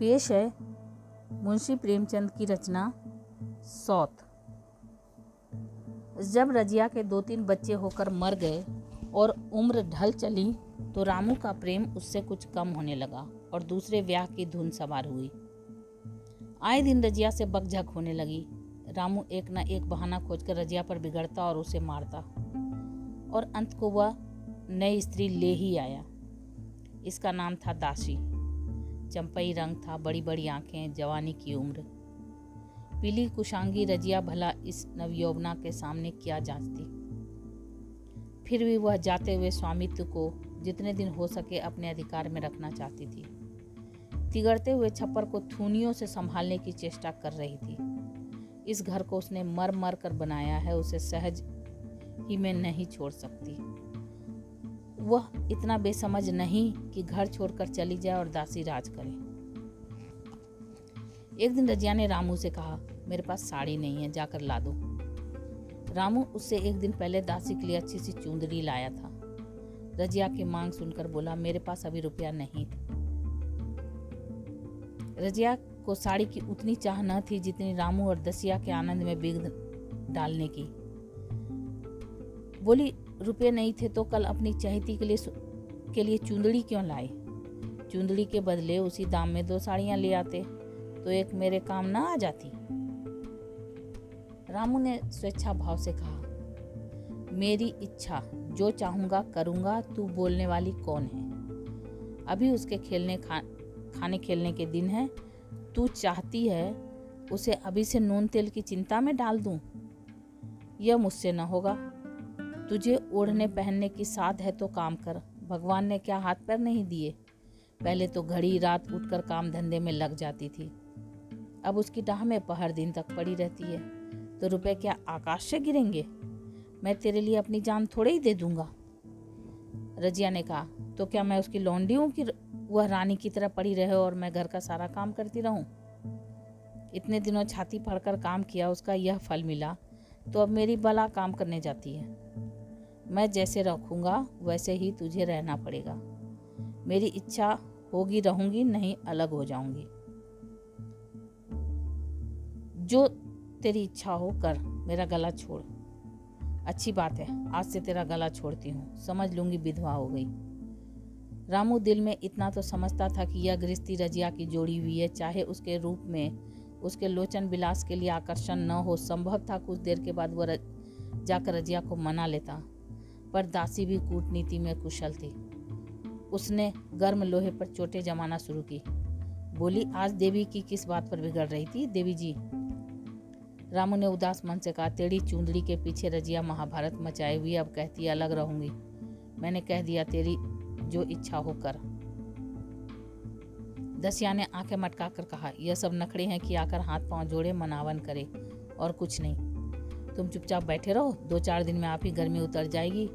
पेश है मुंशी प्रेमचंद की रचना सौत। जब रजिया के 2-3 बच्चे होकर मर गए और उम्र ढल चली तो रामू का प्रेम उससे कुछ कम होने लगा और दूसरे ब्याह की धुन सवार हुई। आए दिन रजिया से बकझक होने लगी। रामू एक न एक बहाना खोजकर रजिया पर बिगड़ता और उसे मारता और अंत को वह नई स्त्री ले ही आया। इसका नाम था दासी। चंपई रंग था, बड़ी बड़ी आंखें, जवानी की उम्र। पीली कुशांगी रजिया भला इस नवयौवना के सामने क्या जांचती। फिर भी वह जाते हुए स्वामित्व को जितने दिन हो सके अपने अधिकार में रखना चाहती थी। तिगड़ते हुए छप्पर को थूनियों से संभालने की चेष्टा कर रही थी। इस घर को उसने मर मर कर बनाया है, उसे सहज ही मैं नहीं छोड़ सकती। वह इतना बेसमझ नहीं कि घर छोड़कर चली जाए और दासी राज करे। एक दिन रजिया ने रामू से कहा, मेरे पास साड़ी नहीं है, जाकर ला दो। रामू उससे एक दिन पहले दासी के लिए अच्छी सी चुंदड़ी लाया था। रजिया की मांग सुनकर बोला, मेरे पास अभी रुपया नहीं। रजिया को साड़ी की उतनी चाह न थी जितनी रामू और दसिया के आनंद में बिघ डालने की। बोली, रुपये नहीं थे तो कल अपनी चहेती के लिए चुंदड़ी क्यों लाए? चुंदड़ी के बदले उसी दाम में 2 साड़ियां ले आते तो एक मेरे काम ना आ जाती। रामू ने स्वेच्छा भाव से कहा, मेरी इच्छा, जो चाहूँगा करूँगा, तू बोलने वाली कौन है? अभी उसके खाने खेलने के दिन है। तू चाहती है उसे अभी से नून तेल की चिंता में डाल दूँ? यह मुझसे न होगा। तुझे ओढ़ने पहनने की साध है तो काम कर। भगवान ने क्या हाथ पैर नहीं दिए। पहले तो घड़ी रात उठकर काम धंधे में लग जाती थी, अब उसकी डाह में पहर दिन तक पड़ी रहती है। तो रुपए क्या आकाश से गिरेंगे? मैं तेरे लिए अपनी जान थोड़े ही दे दूंगा। रजिया ने कहा, तो क्या मैं उसकी लौंडी हूँ कि वह रानी की तरह पड़ी रहे और मैं घर का सारा काम करती रहूँ? इतने दिनों छाती फाड़कर काम किया, उसका यह फल मिला, तो अब मेरी भला काम करने जाती है। मैं जैसे रखूँगा वैसे ही तुझे रहना पड़ेगा। मेरी इच्छा होगी रहूँगी, नहीं अलग हो जाऊँगी। जो तेरी इच्छा हो कर, मेरा गला छोड़। अच्छी बात है, आज से तेरा गला छोड़ती हूँ, समझ लूँगी विधवा हो गई। रामू दिल में इतना तो समझता था कि यह गृहस्थी रजिया की जोड़ी हुई है। चाहे उसके रूप में उसके लोचन विलास के लिए आकर्षण न हो, संभव था कुछ देर के बाद वह जाकर रजिया को मना लेता। पर दासी भी कूटनीति में कुशल थी। उसने गर्म लोहे पर चोटें जमाना शुरू की। बोली, आज देवी की किस बात पर बिगड़ रही थी? देवी जी। रामू ने उदास मन से कहा, तेरी चुंदड़ी के पीछे रजिया महाभारत मचाई हुई, अब कहती अलग रहूंगी। मैंने कह दिया, तेरी जो इच्छा हो कर। दसिया ने आंखें मटका कर कहा, यह सब नखड़े हैं कि आकर हाथ पांव जोड़े मनावन करे और कुछ नहीं। तुम चुपचाप बैठे रहो, 2-4 दिन में आप ही गर्मी उतर जाएगी।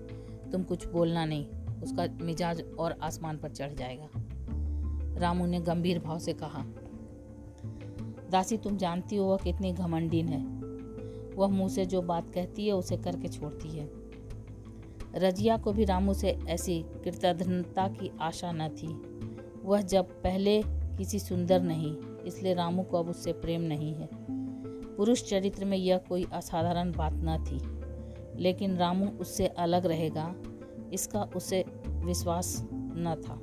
तुम कुछ बोलना नहीं, उसका मिजाज और आसमान पर चढ़ जाएगा। रामू ने गंभीर भाव से कहा, दासी, तुम जानती हो वह कितनी घमंडीन है। वह मुंह से जो बात कहती है उसे करके छोड़ती है। रजिया को भी रामू से ऐसी कृतघ्नता की आशा न थी। वह जब पहले किसी सुंदर नहीं, इसलिए रामू को अब उससे प्रेम नहीं है। पुरुष चरित्र में यह कोई असाधारण बात न थी, लेकिन रामू उससे अलग रहेगा इसका उसे विश्वास न था।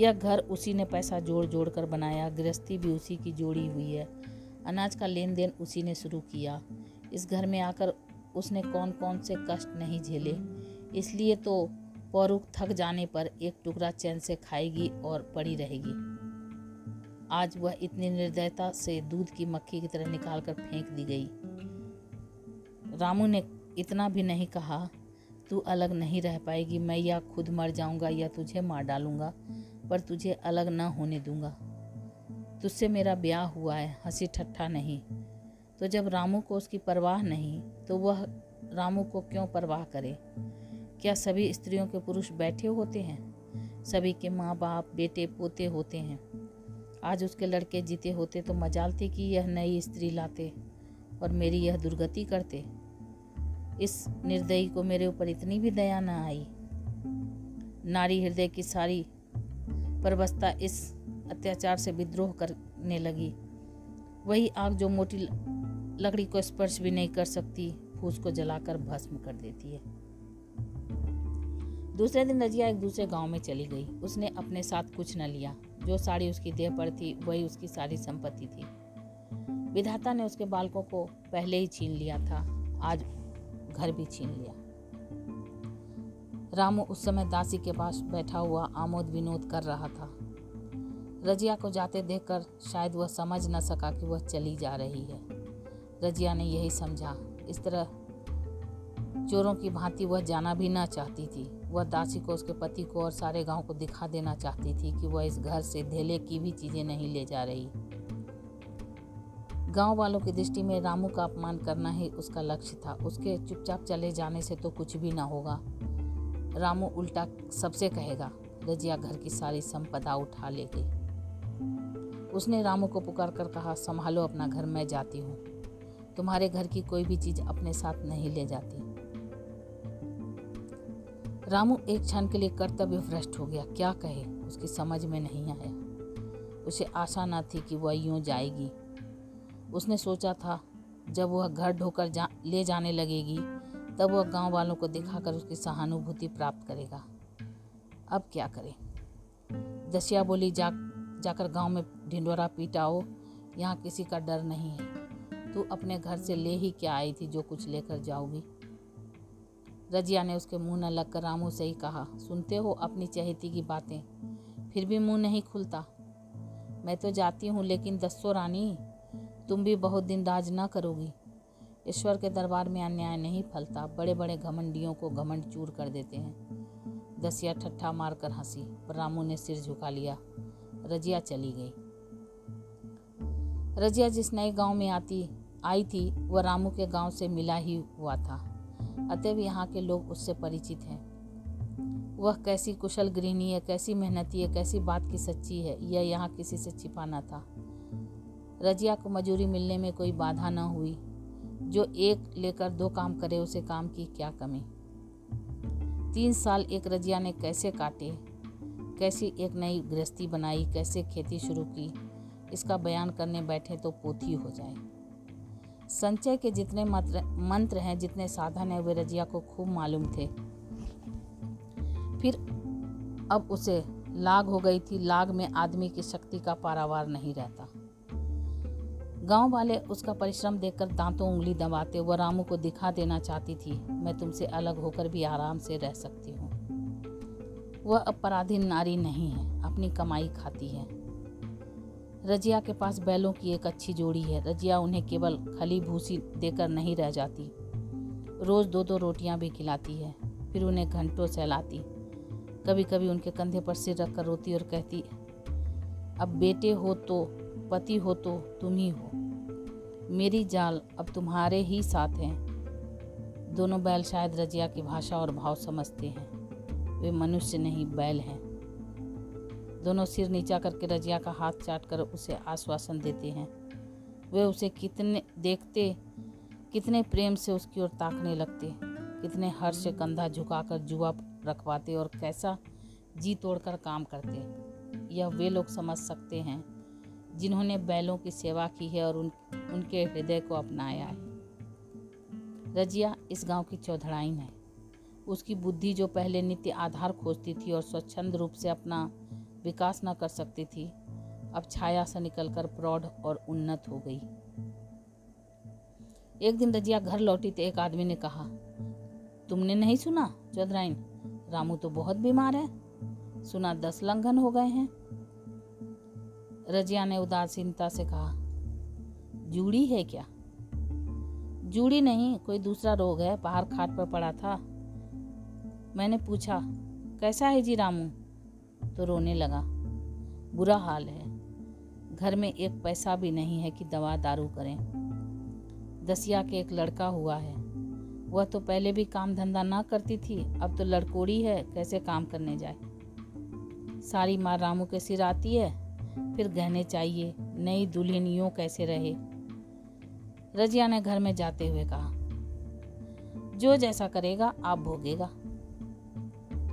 यह घर उसी ने पैसा जोड़ जोड़ कर बनाया, गृहस्थी भी उसी की जोड़ी हुई है, अनाज का लेन देन उसी ने शुरू किया। इस घर में आकर उसने कौन कौन से कष्ट नहीं झेले। इसलिए तो पौरुख थक जाने पर एक टुकड़ा चैन से खाएगी और पड़ी रहेगी। आज वह इतनी निर्दयता से दूध की मक्खी की तरह निकाल कर फेंक दी गई। रामू ने इतना भी नहीं कहा, तू अलग नहीं रह पाएगी, मैं या खुद मर जाऊंगा या तुझे मार डालूंगा, पर तुझे अलग न होने दूंगा। तुझसे मेरा ब्याह हुआ है, हंसी ठट्ठा नहीं। तो जब रामू को उसकी परवाह नहीं, तो वह रामू को क्यों परवाह करे? क्या सभी स्त्रियों के पुरुष बैठे होते हैं? सभी के माँ बाप बेटे पोते होते हैं। आज उसके लड़के जीते होते तो मजालते कि यह नई स्त्री लाते और मेरी यह दुर्गति करते। इस निर्दयी को मेरे ऊपर इतनी भी दया न आई। नारी हृदय की सारी परवस्ता इस अत्याचार से विद्रोह करने लगी। वही आग जो मोटी लकड़ी को स्पर्श भी नहीं कर सकती, फूस को जलाकर भस्म कर देती है। दूसरे दिन रजिया एक दूसरे गांव में चली गई। उसने अपने साथ कुछ न लिया। जो साड़ी उसकी देह पर थी वही उसकी सारी संपत्ति थी। विधाता ने उसके बालकों को पहले ही छीन लिया था, आज घर भी छीन लिया। रामू उस समय दासी के पास बैठा हुआ आमोद विनोद कर रहा था। रजिया को जाते देखकर शायद वह समझ न सका कि वह चली जा रही है। रजिया ने यही समझा। इस तरह चोरों की भांति वह जाना भी ना चाहती थी। वह दासी को, उसके पति को और सारे गांव को दिखा देना चाहती थी कि वह इस घर से धेले की भी चीजें नहीं ले जा रही। गांव वालों की दृष्टि में रामू का अपमान करना ही उसका लक्ष्य था। उसके चुपचाप चले जाने से तो कुछ भी ना होगा। रामू उल्टा सबसे कहेगा। रजिया घर की सारी संपदा उठा ले गई। उसने रामू को पुकार कर कहा, संभालो अपना घर, मैं जाती हूँ। तुम्हारे घर की कोई भी चीज अपने साथ नहीं ले जाती। रामू एक क्षण के लिए कर्तव्य भ्रष्ट हो गया। क्या कहे उसकी समझ में नहीं आया। उसे आशा न थी कि वह यूं जाएगी। उसने सोचा था जब वह घर ढोकर ले जाने लगेगी तब वह गांव वालों को दिखाकर उसकी सहानुभूति प्राप्त करेगा। अब क्या करें? दसिया बोली, जाकर गांव में ढिंढोरा पीटाओ, यहाँ किसी का डर नहीं है। तू अपने घर से ले ही क्या आई थी जो कुछ लेकर जाओगी? रजिया ने उसके मुंह न लगकर रामू से ही कहा, सुनते हो अपनी चहेती की बातें, फिर भी मुंह नहीं खुलता। मैं तो जाती हूँ, लेकिन दसो रानी तुम भी बहुत दिन राज न करोगी। ईश्वर के दरबार में अन्याय नहीं फलता। बड़े बड़े घमंडियों को घमंड चूर कर देते हैं। दसिया ठट्ठा मारकर हंसी, पर रामू ने सिर झुका लिया। रजिया चली गई। रजिया जिस नए गांव में आई थी वह रामू के गांव से मिला ही हुआ था, अतएव यहाँ के लोग उससे परिचित हैं। वह कैसी कुशल गृहिणी है, कैसी मेहनती है, कैसी बात की सच्ची है, यह यहाँ किसी से छिपाना था। रजिया को मजूरी मिलने में कोई बाधा न हुई। जो एक लेकर दो काम करे, उसे काम की क्या कमी। 3 साल एक रजिया ने कैसे काटे, कैसी एक नई गृहस्थी बनाई, कैसे खेती शुरू की, इसका बयान करने बैठे तो पोथी हो जाए। संचय के जितने मंत्र हैं, जितने साधन हैं, वे रजिया को खूब मालूम थे। फिर अब उसे लाग हो गई थी। लाग में आदमी की शक्ति का पारावार नहीं रहता। गांव वाले उसका परिश्रम देखकर दांतों उंगली दबाते। वह रामू को दिखा देना चाहती थी, मैं तुमसे अलग होकर भी आराम से रह सकती हूँ। वह अब पराधीन नारी नहीं है, अपनी कमाई खाती है। रजिया के पास बैलों की एक अच्छी जोड़ी है। रजिया उन्हें केवल खली भूसी देकर नहीं रह जाती, रोज 2-2 रोटियां भी खिलाती है। फिर उन्हें घंटों सहलाती, कभी कभी उनके कंधे पर सिर रखकर रोती और कहती, अब बेटे हो तो, पति हो तो तुम ही हो, मेरी जाल अब तुम्हारे ही साथ हैं। दोनों बैल शायद रजिया की भाषा और भाव समझते हैं। वे मनुष्य नहीं, बैल हैं। दोनों सिर नीचा करके रजिया का हाथ चाटकर उसे आश्वासन देते हैं। वे उसे कितने प्रेम से उसकी ओर ताकने लगते, कितने हर्ष से कंधा झुकाकर जुआ रखवाते और कैसा जी तोड़कर काम करते। यह वे लोग समझ सकते हैं जिन्होंने बैलों की सेवा की है और उनके हृदय को अपनाया है। रजिया इस गांव की चौधराइन है। उसकी बुद्धि जो पहले नित्य आधार खोजती थी और स्वच्छंद रूप से अपना विकास न कर सकती थी, अब छाया से निकलकर प्रौढ़ और उन्नत हो गई। एक दिन रजिया घर लौटी तो एक आदमी ने कहा, तुमने नहीं सुना चौधराइन, रामू तो बहुत बीमार है, सुना 10 लंघन हो गए हैं। रजिया ने उदासीनता से कहा, जूड़ी है क्या? जूड़ी नहीं, कोई दूसरा रोग है, बाहर खाट पर पड़ा था। मैंने पूछा, कैसा है जी रामू? तो रोने लगा, बुरा हाल है, घर में एक पैसा भी नहीं है कि दवा दारू करें। दसिया के एक लड़का हुआ है। वह तो पहले भी काम धंधा ना करती थी, अब तो लड़कोड़ी है, कैसे काम करने जाए। सारी मार रामू के सिर आती है, फिर गहने चाहिए, नई दुल्हन यूं कैसे रहे। रजिया ने घर में जाते हुए कहा, जो जैसा करेगा आप भोगेगा।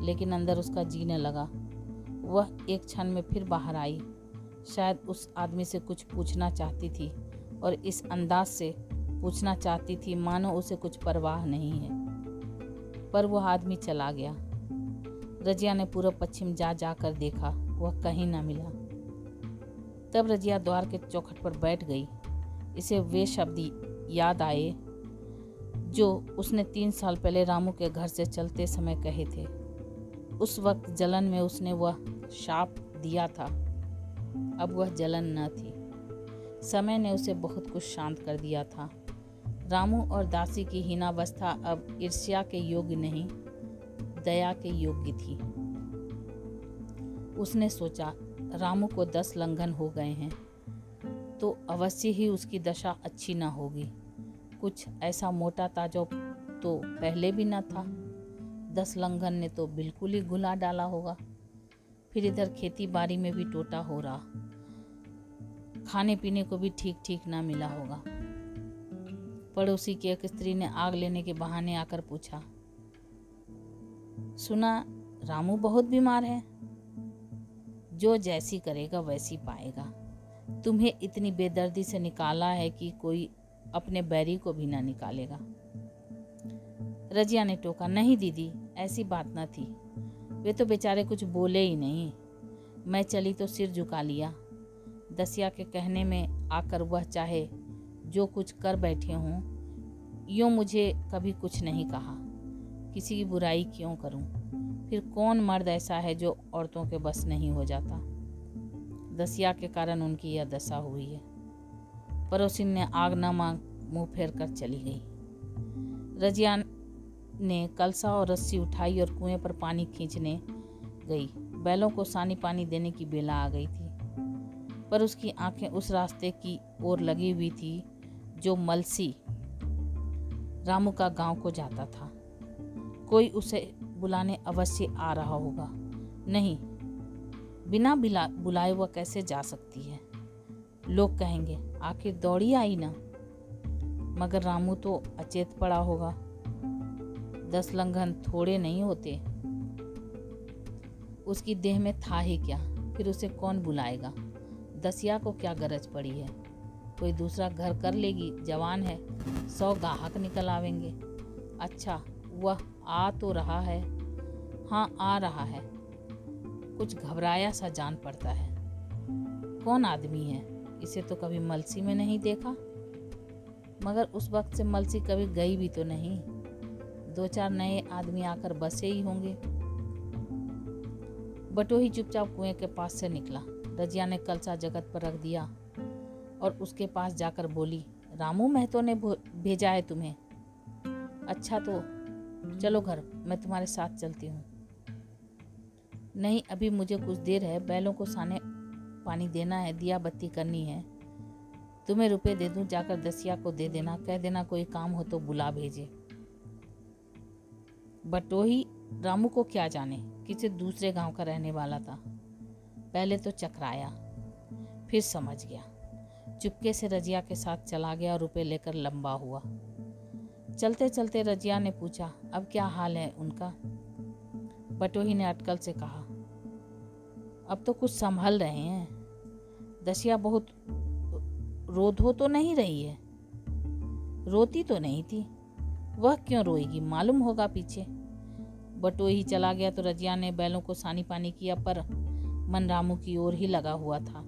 लेकिन अंदर उसका जीने लगा। वह एक क्षण में फिर बाहर आई। शायद उस आदमी से कुछ पूछना चाहती थी और इस अंदाज से पूछना चाहती थी मानो उसे कुछ परवाह नहीं है। पर वह आदमी चला गया। रजिया ने पूरा पश्चिम जा जाकर देखा, वह कहीं ना मिला। तब रजिया द्वार के चौखट पर बैठ गई। इसे वे शब्द याद आए जो उसने 3 साल पहले रामू के घर से चलते समय कहे थे। उस वक्त जलन में उसने वह शाप दिया था, अब वह जलन न थी। समय ने उसे बहुत कुछ शांत कर दिया था। रामू और दासी की हीनावस्था अब ईर्ष्या के योग्य नहीं, दया के योग्य थी। उसने सोचा, रामू को 10 लंघन हो गए हैं तो अवश्य ही उसकी दशा अच्छी न होगी। कुछ ऐसा मोटा ताजा तो पहले भी न था। 10 लंघन ने तो बिल्कुल ही घुला डाला होगा। फिर इधर खेती बाड़ी में भी टोटा हो रहा, खाने पीने को भी ठीक ठीक ना मिला होगा। पड़ोसी की एक स्त्री ने आग लेने के बहाने आकर पूछा, सुना रामू बहुत बीमार है, जो जैसी करेगा वैसी पाएगा। तुम्हें इतनी बेदर्दी से निकाला है कि कोई अपने बैरी को भी ना निकालेगा। रजिया ने टोका, नहीं दीदी ऐसी बात ना थी, वे तो बेचारे कुछ बोले ही नहीं। मैं चली तो सिर झुका लिया। दसिया के कहने में आकर वह चाहे जो कुछ कर बैठे हों, यूँ मुझे कभी कुछ नहीं कहा। किसी की बुराई क्यों करूं? फिर कौन मर्द ऐसा है जो औरतों के बस नहीं हो जाता। दसिया के कारण उनकी यह दशा हुई है। पड़ोसिन ने आग न मांग मुँह फेर कर चली गई। रजिया ने कलसा और रस्सी उठाई और कुएं पर पानी खींचने गई। बैलों को सानी पानी देने की बेला आ गई थी, पर उसकी आंखें उस रास्ते की ओर लगी हुई थी जो मलसी रामू का गांव को जाता था। कोई उसे बुलाने अवश्य आ रहा होगा, नहीं बिना बुलाए वह कैसे जा सकती है। लोग कहेंगे आखिर दौड़ी आई ना, मगर रामू तो अचेत पड़ा होगा। 10 लंघन थोड़े नहीं होते, उसकी देह में था ही क्या। फिर उसे कौन बुलाएगा? दसिया को क्या गरज पड़ी है, कोई दूसरा घर कर लेगी। जवान है, 100 गाहक निकल आवेंगे। अच्छा वह आ तो रहा है, हाँ आ रहा है। कुछ घबराया सा जान पड़ता है। कौन आदमी है, इसे तो कभी मलसी में नहीं देखा। मगर उस वक्त से मलसी कभी गई भी तो नहीं। 2-4 नए आदमी आकर बसे ही होंगे। बटोही चुपचाप कुएं के पास से निकला। रजिया ने कलसा जगत पर रख दिया और उसके पास जाकर बोली, रामू महतो ने भेजा है तुम्हें। अच्छा तो चलो घर, मैं तुम्हारे साथ चलती हूँ। नहीं अभी मुझे कुछ देर है, बैलों को साने पानी देना है, दिया बत्ती करनी है। तुम्हें रुपए दे दूं, जाकर दसिया को दे देना, कह देना कोई काम हो तो बुला भेजे। बटोही रामू को क्या जाने, किसी दूसरे गांव का रहने वाला था। पहले तो चकराया, फिर समझ गया। चुपके से रजिया के साथ चला गया और रुपए लेकर लंबा हुआ। चलते चलते रजिया ने पूछा, अब क्या हाल है उनका? बटोही ने अटकल से कहा, अब तो कुछ संभल रहे हैं। दसिया बहुत रोधो तो नहीं रही है? रोती तो नहीं थी, वह क्यों रोएगी, मालूम होगा पीछे। बटोही चला गया तो रजिया ने बैलों को सानी पानी किया, पर मन रामू की ओर ही लगा हुआ था।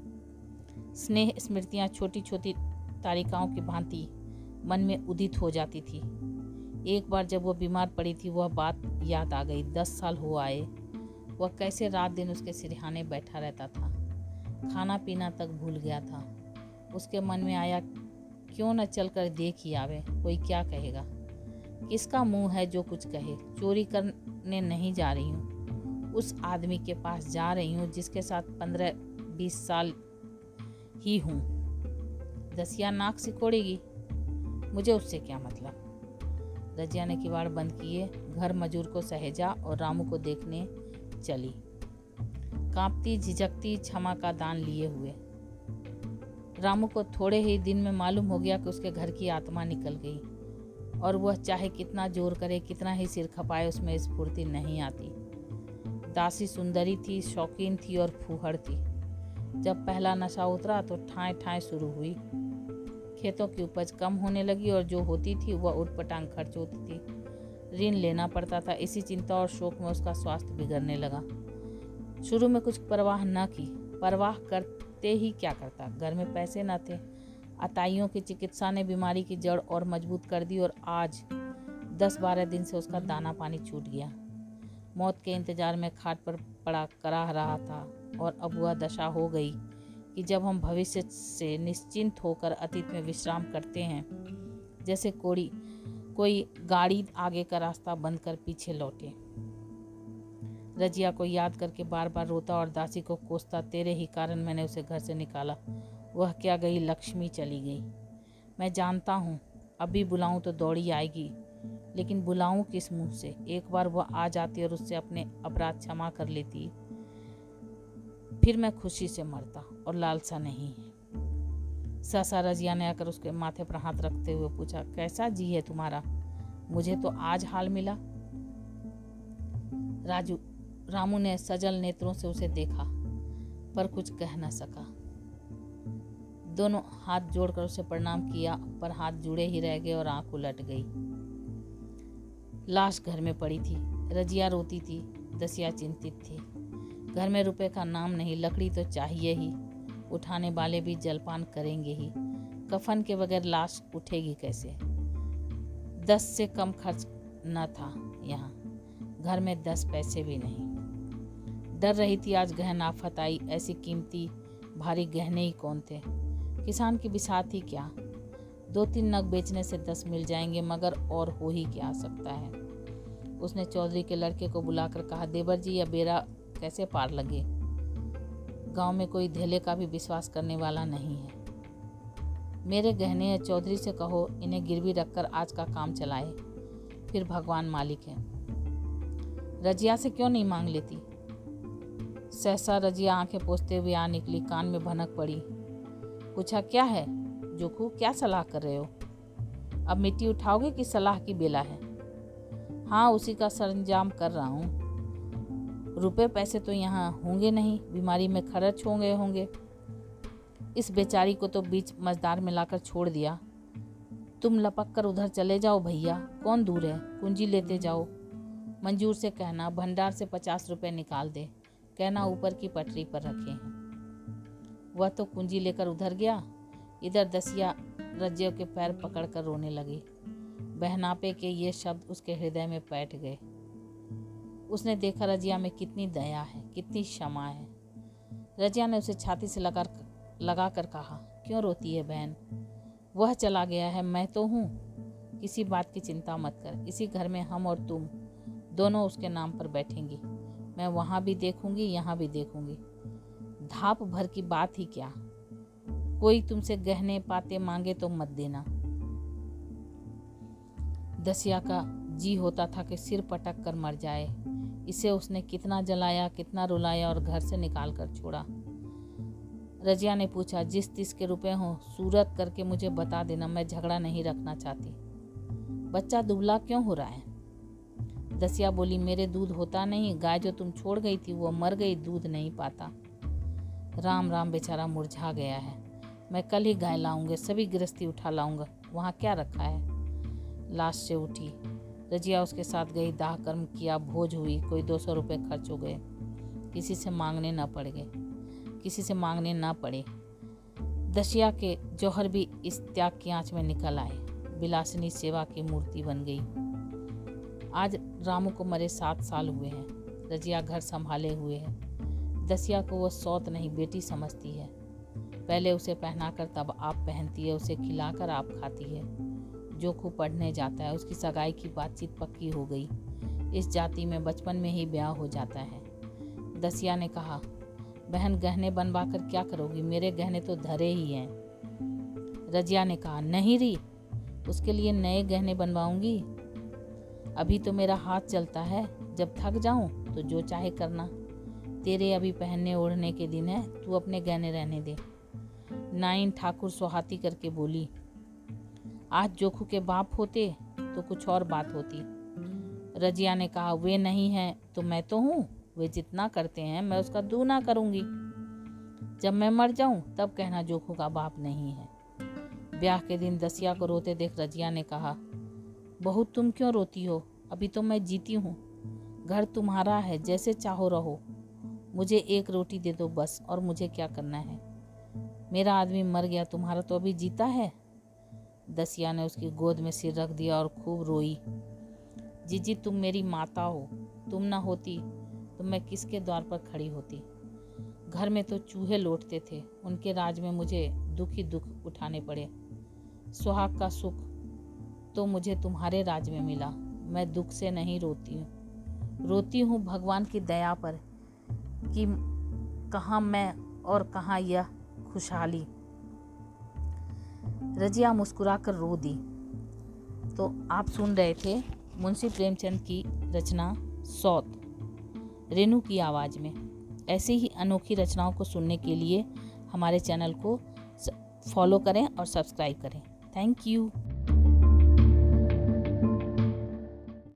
स्नेह स्मृतियाँ छोटी छोटी तारिकाओं की भांति मन में उदित हो जाती थी। एक बार जब वह बीमार पड़ी थी, वह बात याद आ गई। 10 साल हो आए, वह कैसे रात दिन उसके सिरहाने बैठा रहता था, खाना पीना तक भूल गया था। उसके मन में आया, क्यों न चल कर देख ही आवे, कोई क्या कहेगा, किसका मुंह है जो कुछ कहे। चोरी करने नहीं जा रही हूँ, उस आदमी के पास जा रही हूँ जिसके साथ 15-20 साल ही हूँ। दसिया नाक सिकोड़ेगी, मुझे उससे क्या मतलब। रजिया ने किवाड़ बंद किए, घर मजूर को सहेजा और रामू को देखने चली, कांपती झिझकती क्षमा का दान लिए हुए। रामू को थोड़े ही दिन में मालूम हो गया कि उसके घर की आत्मा निकल गई और वह चाहे कितना जोर करे, कितना ही सिर खपाए, उसमें स्फूर्ति नहीं आती। दासी सुंदरी थी, शौकीन थी और फूहड़ थी। जब पहला नशा उतरा तो ठाएं ठाएं शुरू हुई। खेतों की उपज कम होने लगी और जो होती थी वह उटपटांग खर्च होती थी। ऋण लेना पड़ता था। इसी चिंता और शोक में उसका स्वास्थ्य बिगड़ने लगा। शुरू में कुछ परवाह न की, परवाह करते ही क्या करता, घर में पैसे न थे। अताइयों की चिकित्सा ने बीमारी की जड़ और मजबूत कर दी और आज 10-12 दिन से उसका दाना पानी छूट गया। मौत के इंतजार में खाट पर पड़ा कराह रहा था और अब वह दशा हो गई कि जब हम भविष्य से निश्चिंत होकर अतीत में विश्राम करते हैं, जैसे कोई गाड़ी आगे का रास्ता बंद कर पीछे लौटे। रजिया को याद करके बार बार रोता और दासी को कोसता, तेरे ही कारण मैंने उसे घर से निकाला। वह क्या गई, लक्ष्मी चली गई। मैं जानता हूँ अभी बुलाऊं तो दौड़ी आएगी, लेकिन बुलाऊं किस मुंह से। एक बार वह आ जाती और उससे अपने अपराध क्षमा कर लेती, फिर मैं खुशी से मरता और लालसा नहीं। सासा रजिया ने आकर उसके माथे पर हाथ रखते हुए पूछा, कैसा जी है तुम्हारा? मुझे तो आज हाल मिला। रामू ने सजल नेत्रों से उसे देखा पर कुछ कह न सका। दोनों हाथ जोड़कर उसे प्रणाम किया पर हाथ जुड़े ही रह गए और आंख उलट गई। लाश घर में पड़ी थी। रजिया रोती थी, दसिया चिंतित थी। घर में रुपए का नाम नहीं, लकड़ी तो चाहिए ही, उठाने वाले भी जलपान करेंगे ही। कफन के बगैर लाश उठेगी कैसे? 10 से कम खर्च न था यहाँ, घर में 10 पैसे भी नहीं। डर रही थी आज गहन आफत आई। ऐसी कीमती भारी गहने ही कौन थे? किसान की बिसात ही क्या? 2-3 नग बेचने से 10 मिल जाएंगे, मगर और हो ही क्या सकता है। उसने चौधरी के लड़के को बुलाकर कहा, देवर जी या बेरा कैसे पार लगे? गांव में कोई धेले का भी विश्वास करने वाला नहीं है। मेरे गहने या चौधरी से कहो इन्हें गिरवी रखकर आज का काम चलाए, फिर भगवान मालिक है। रजिया से क्यों नहीं मांग लेती? सहसा रजिया आंखें पोंछते हुए आ निकली, कान में भनक पड़ी। पूछा, क्या है जोखू, क्या सलाह कर रहे हो? अब मिट्टी उठाओगे कि सलाह की बेला है? हाँ, उसी का सरंजाम कर रहा हूँ। रुपए पैसे तो यहाँ होंगे नहीं, बीमारी में खर्च होंगे होंगे। इस बेचारी को तो बीच मजदार में लाकर छोड़ दिया। तुम लपक कर उधर चले जाओ भैया, कौन दूर है, कुंजी लेते जाओ। मंजूर से कहना भंडार से 50 रुपये निकाल दे, कहना ऊपर की पटरी पर रखे हैं। वह तो कुंजी लेकर उधर गया। इधर दसिया रजिया के पैर पकड़कर रोने लगी। बहनापे के ये शब्द उसके हृदय में बैठ गए। उसने देखा रजिया में कितनी दया है, कितनी क्षमा है। रजिया ने उसे छाती से लगा कर कहा, क्यों रोती है बहन? वह चला गया है, मैं तो हूँ। किसी बात की चिंता मत कर, इसी घर में हम और तुम दोनों उसके नाम पर बैठेंगी। मैं वहाँ भी देखूंगी, यहाँ भी देखूंगी। धाप भर की बात ही क्या? कोई तुमसे गहने पाते मांगे तो मत देना। दसिया का जी होता था कि सिर पटक कर मर जाए। इसे उसने कितना जलाया, कितना रुलाया और घर से निकाल कर छोड़ा। रजिया ने पूछा, जिस 30 के रुपए हों सूरत करके मुझे बता देना, मैं झगड़ा नहीं रखना चाहती। बच्चा दुबला क्यों हो रहा है? दसिया बोली, मेरे दूध होता नहीं, गाय जो तुम छोड़ गई थी वो मर गई, दूध नहीं पाता। राम राम, बेचारा मुरझा गया है। मैं कल ही गाय लाऊंगा, सभी गृहस्थी उठा लाऊंगा, वहाँ क्या रखा है? लाश से उठी। रजिया उसके साथ गई, दाह कर्म किया, भोज हुई, कोई 200 रुपये खर्च हो गए। किसी से मांगने न पड़े। दसिया के जौहर भी इस त्याग की आँच में निकल आए, विलासिनी सेवा की मूर्ति बन गई। आज रामू को मरे 7 साल हुए हैं। रजिया घर संभाले हुए है। दसिया को वह सौत नहीं बेटी समझती है। पहले उसे पहनाकर तब आप पहनती है, उसे खिलाकर आप खाती है। जोखू पढ़ने जाता है, उसकी सगाई की बातचीत पक्की हो गई। इस जाति में बचपन में ही ब्याह हो जाता है। दसिया ने कहा, बहन गहने बनवा कर क्या करोगी, मेरे गहने तो धरे ही हैं। रजिया ने कहा, नहीं री, उसके लिए नए गहने बनवाऊंगी। अभी तो मेरा हाथ चलता है, जब थक जाऊं तो जो चाहे करना। तेरे अभी पहनने ओढ़ने के दिन है, तू अपने गहने रहने दे। नाइन ठाकुर सोहाती करके बोली, आज जोखू के बाप होते तो कुछ और बात होती। रजिया ने कहा, वे नहीं हैं तो मैं तो हूँ, वे जितना करते हैं मैं उसका दूना करूँगी। जब मैं मर जाऊं तब कहना जोखू का बाप नहीं है। ब्याह के दिन दसिया को रोते देख रजिया ने कहा, बहू तुम क्यों रोती हो, अभी तो मैं जीती हूँ। घर तुम्हारा है, जैसे चाहो रहो। मुझे एक रोटी दे दो बस, और मुझे क्या करना है। मेरा आदमी मर गया, तुम्हारा तो अभी जीता है। दसिया ने उसकी गोद में सिर रख दिया और खूब रोई। जीजी तुम मेरी माता हो, तुम ना होती तो मैं किसके द्वार पर खड़ी होती। घर में तो चूहे लौटते थे, उनके राज में मुझे दुख ही दुख उठाने पड़े। सुहाग का सुख तो मुझे तुम्हारे राज में मिला। मैं दुख से नहीं रोती हूँ, रोती हूँ भगवान की दया पर कि कहाँ मैं और कहाँ यह खुशहाली। रजिया मुस्कुरा कर रो दी। तो आप सुन रहे थे मुंशी प्रेमचंद की रचना सौत, रेणू की आवाज़ में। ऐसी ही अनोखी रचनाओं को सुनने के लिए हमारे चैनल को फॉलो करें और सब्सक्राइब करें। Thank you.